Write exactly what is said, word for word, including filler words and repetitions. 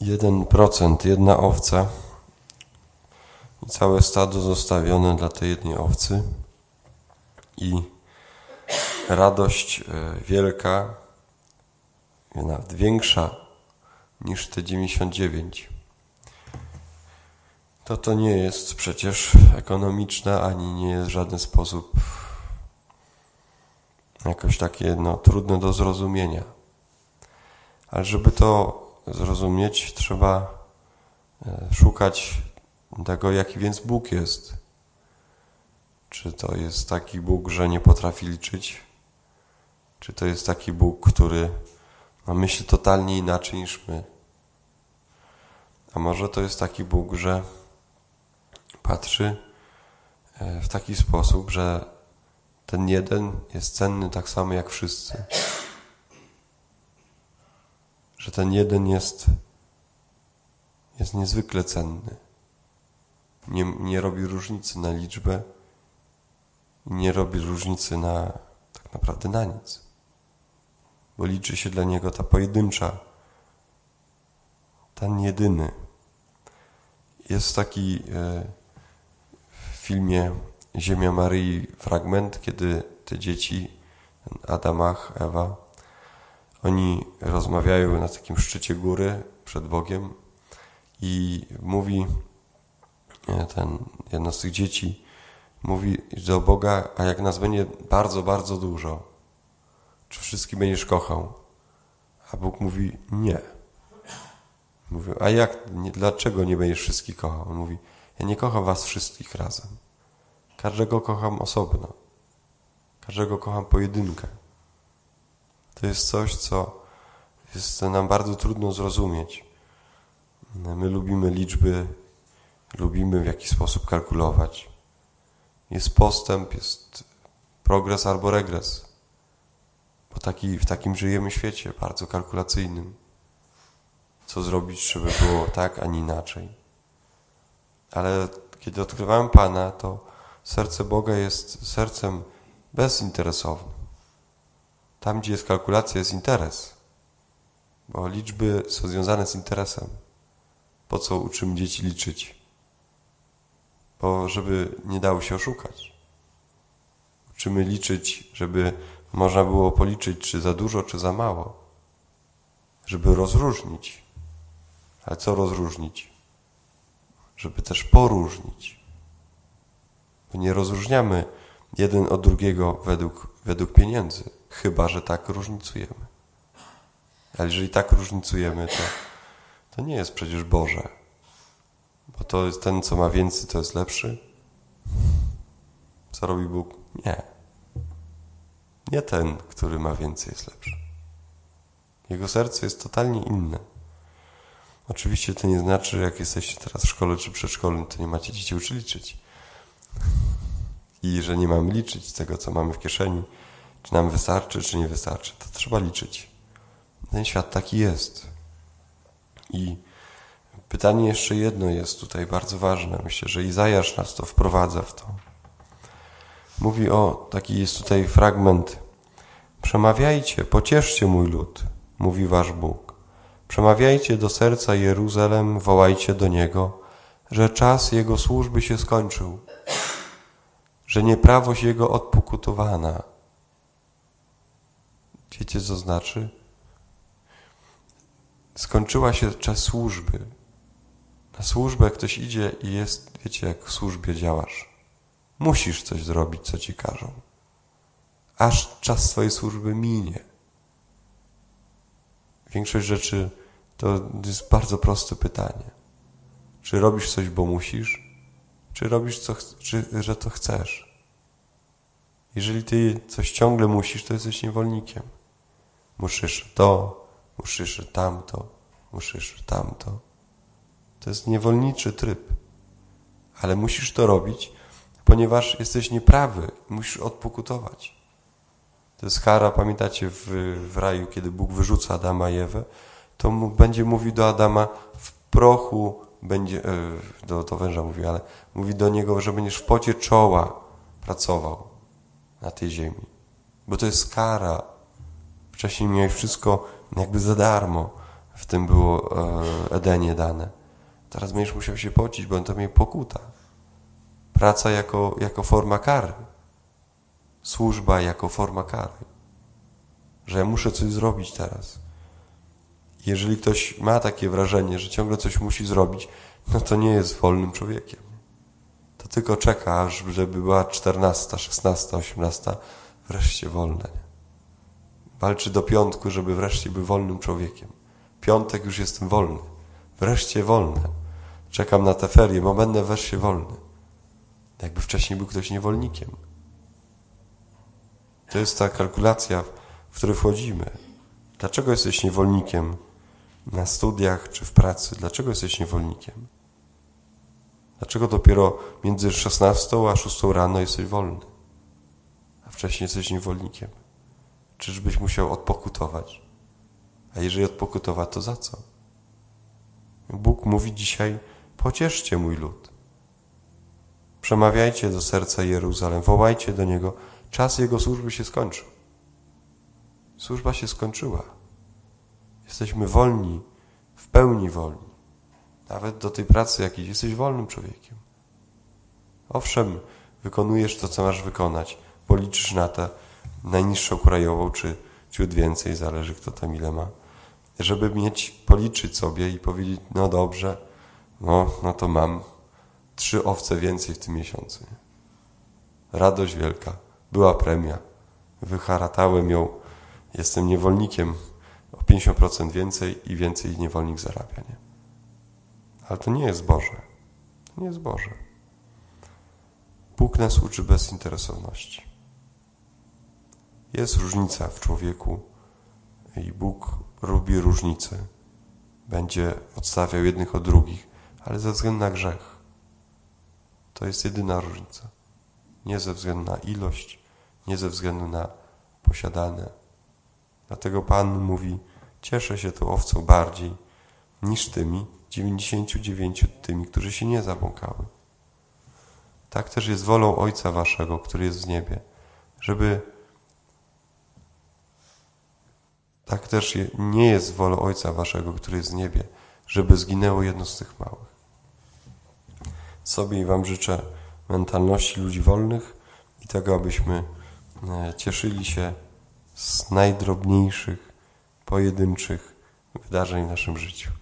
jeden procent, jedna owca i całe stado zostawione dla tej jednej owcy i radość wielka, nawet większa niż te dziewięćdziesiąt dziewięć. To to nie jest przecież ekonomiczne, ani nie jest w żaden sposób jakoś takie no, trudne do zrozumienia. Ale żeby to zrozumieć, trzeba szukać tego, jaki więc Bóg jest. Czy to jest taki Bóg, że nie potrafi liczyć? Czy to jest taki Bóg, który no, myśli totalnie inaczej niż my? A może to jest taki Bóg, że patrzy w taki sposób, że ten jeden jest cenny tak samo jak wszyscy. Że ten jeden jest, jest niezwykle cenny. Nie, nie robi różnicy na liczbę i nie robi różnicy na tak naprawdę na nic. Bo liczy się dla niego ta pojedyncza, ten jedyny. Jest taki w filmie Ziemia Maryi fragment, kiedy te dzieci, Adamach, Ewa, oni rozmawiają na takim szczycie góry przed Bogiem i mówi ten, jedno z tych dzieci mówi do Boga, a jak nas będzie bardzo, bardzo dużo, czy wszystkich będziesz kochał? A Bóg mówi, nie. Mówię, a jak, nie, dlaczego nie będziesz wszystkich kochał? On mówi, ja nie kocham was wszystkich razem. Każdego kocham osobno. Każdego kocham pojedynkę. To jest coś, co jest nam bardzo trudno zrozumieć. My lubimy liczby, lubimy w jakiś sposób kalkulować. Jest postęp, jest progres albo regres. Bo taki, w takim żyjemy świecie, bardzo kalkulacyjnym. Co zrobić, żeby było tak, a nie inaczej. Ale kiedy odkrywałem Pana, to serce Boga jest sercem bezinteresownym. Tam, gdzie jest kalkulacja, jest interes. Bo liczby są związane z interesem. Po co uczymy dzieci liczyć? Bo żeby nie dało się oszukać. Uczymy liczyć, żeby można było policzyć, czy za dużo, czy za mało. Żeby rozróżnić. Ale co rozróżnić? Żeby też poróżnić. Bo nie rozróżniamy jeden od drugiego według, według pieniędzy. Chyba, że tak różnicujemy. Ale jeżeli tak różnicujemy, to, to nie jest przecież Boże. Bo to jest ten, co ma więcej, to jest lepszy. Co robi Bóg? Nie. Nie ten, który ma więcej, jest lepszy. Jego serce jest totalnie inne. Oczywiście to nie znaczy, że jak jesteście teraz w szkole czy przedszkolnym, to nie macie dzieci uczyć liczyć. I że nie mamy liczyć tego, co mamy w kieszeni. Czy nam wystarczy, czy nie wystarczy. To trzeba liczyć. Ten świat taki jest. I pytanie jeszcze jedno jest tutaj bardzo ważne. Myślę, że Izajasz nas to wprowadza w to. Mówi o, taki jest tutaj fragment. Przemawiajcie, pocieszcie mój lud, mówi wasz Bóg. Przemawiajcie do serca Jeruzalem, wołajcie do niego, że czas jego służby się skończył, że nieprawość jego odpokutowana. Wiecie, co znaczy? Skończyła się czas służby. Na służbę ktoś idzie i jest, wiecie, jak w służbie działasz. Musisz coś zrobić, co ci każą. Aż czas swojej służby minie. Większość rzeczy to jest bardzo proste pytanie. Czy robisz coś, bo musisz? Czy robisz, co, czy, że to chcesz? Jeżeli ty coś ciągle musisz, to jesteś niewolnikiem. Musisz to, musisz tamto, musisz tamto. To jest niewolniczy tryb. Ale musisz to robić, ponieważ jesteś nieprawy. Musisz odpokutować. To jest kara, pamiętacie, w, w raju, kiedy Bóg wyrzuca Adama i Ewę, to mu, będzie mówił do Adama, w prochu będzie, do, do węża mówi, ale mówi do niego, że będziesz w pocie czoła pracował na tej ziemi. Bo to jest kara. Wcześniej miałeś wszystko jakby za darmo. w tym było Edenie dane. Teraz będziesz musiał się pocić, bo to mnie pokuta. Praca jako, jako forma kary. Służba jako forma kary. Że ja muszę coś zrobić teraz. Jeżeli ktoś ma takie wrażenie, że ciągle coś musi zrobić, no to nie jest wolnym człowiekiem. To tylko czeka, aż żeby była czternasta, szesnasta, osiemnasta, wreszcie wolna. Walczy do piątku, żeby wreszcie był wolnym człowiekiem. Piątek już jestem wolny. Wreszcie wolny. Czekam na te ferie, bo będę wreszcie wolny. Jakby wcześniej był ktoś niewolnikiem. To jest ta kalkulacja, w której wchodzimy. Dlaczego jesteś niewolnikiem na studiach czy w pracy? Dlaczego jesteś niewolnikiem? Dlaczego dopiero między szesnastą a szóstą rano jesteś wolny? A wcześniej jesteś niewolnikiem. Czyżbyś musiał odpokutować? A jeżeli odpokutować, to za co? Bóg mówi dzisiaj, pocieszcie mój lud. Przemawiajcie do serca Jeruzalem, wołajcie do niego. Czas jego służby się skończył. Służba się skończyła. Jesteśmy wolni, w pełni wolni. Nawet do tej pracy jakiejś jesteś wolnym człowiekiem. Owszem, wykonujesz to, co masz wykonać, bo liczysz na tę najniższą krajową, czy ciut więcej, zależy kto tam ile ma. Żeby mieć, policzyć sobie i powiedzieć, no dobrze, no, no to mam trzy owce więcej w tym miesiącu. Radość wielka, była premia, wyharatałem ją, jestem niewolnikiem o pięćdziesiąt procent więcej i więcej niewolnik zarabia. Nie? Ale to nie jest Boże. To nie jest Boże. Bóg nas uczy bezinteresowności. Jest różnica w człowieku i Bóg robi różnice. Będzie odstawiał jednych od drugich, ale ze względu na grzech. To jest jedyna różnica. Nie ze względu na ilość, nie ze względu na posiadane. Dlatego Pan mówi, cieszę się tą owcą bardziej niż tymi dziewięćdziesięciu dziewięciu tymi, którzy się nie zabłąkały. Tak też jest wolą Ojca Waszego, który jest w niebie, żeby tak też nie jest wolą Ojca Waszego, który jest w niebie, żeby zginęło jedno z tych małych. Sobie i Wam życzę mentalności ludzi wolnych i tego, abyśmy cieszyli się z najdrobniejszych, pojedynczych wydarzeń w naszym życiu.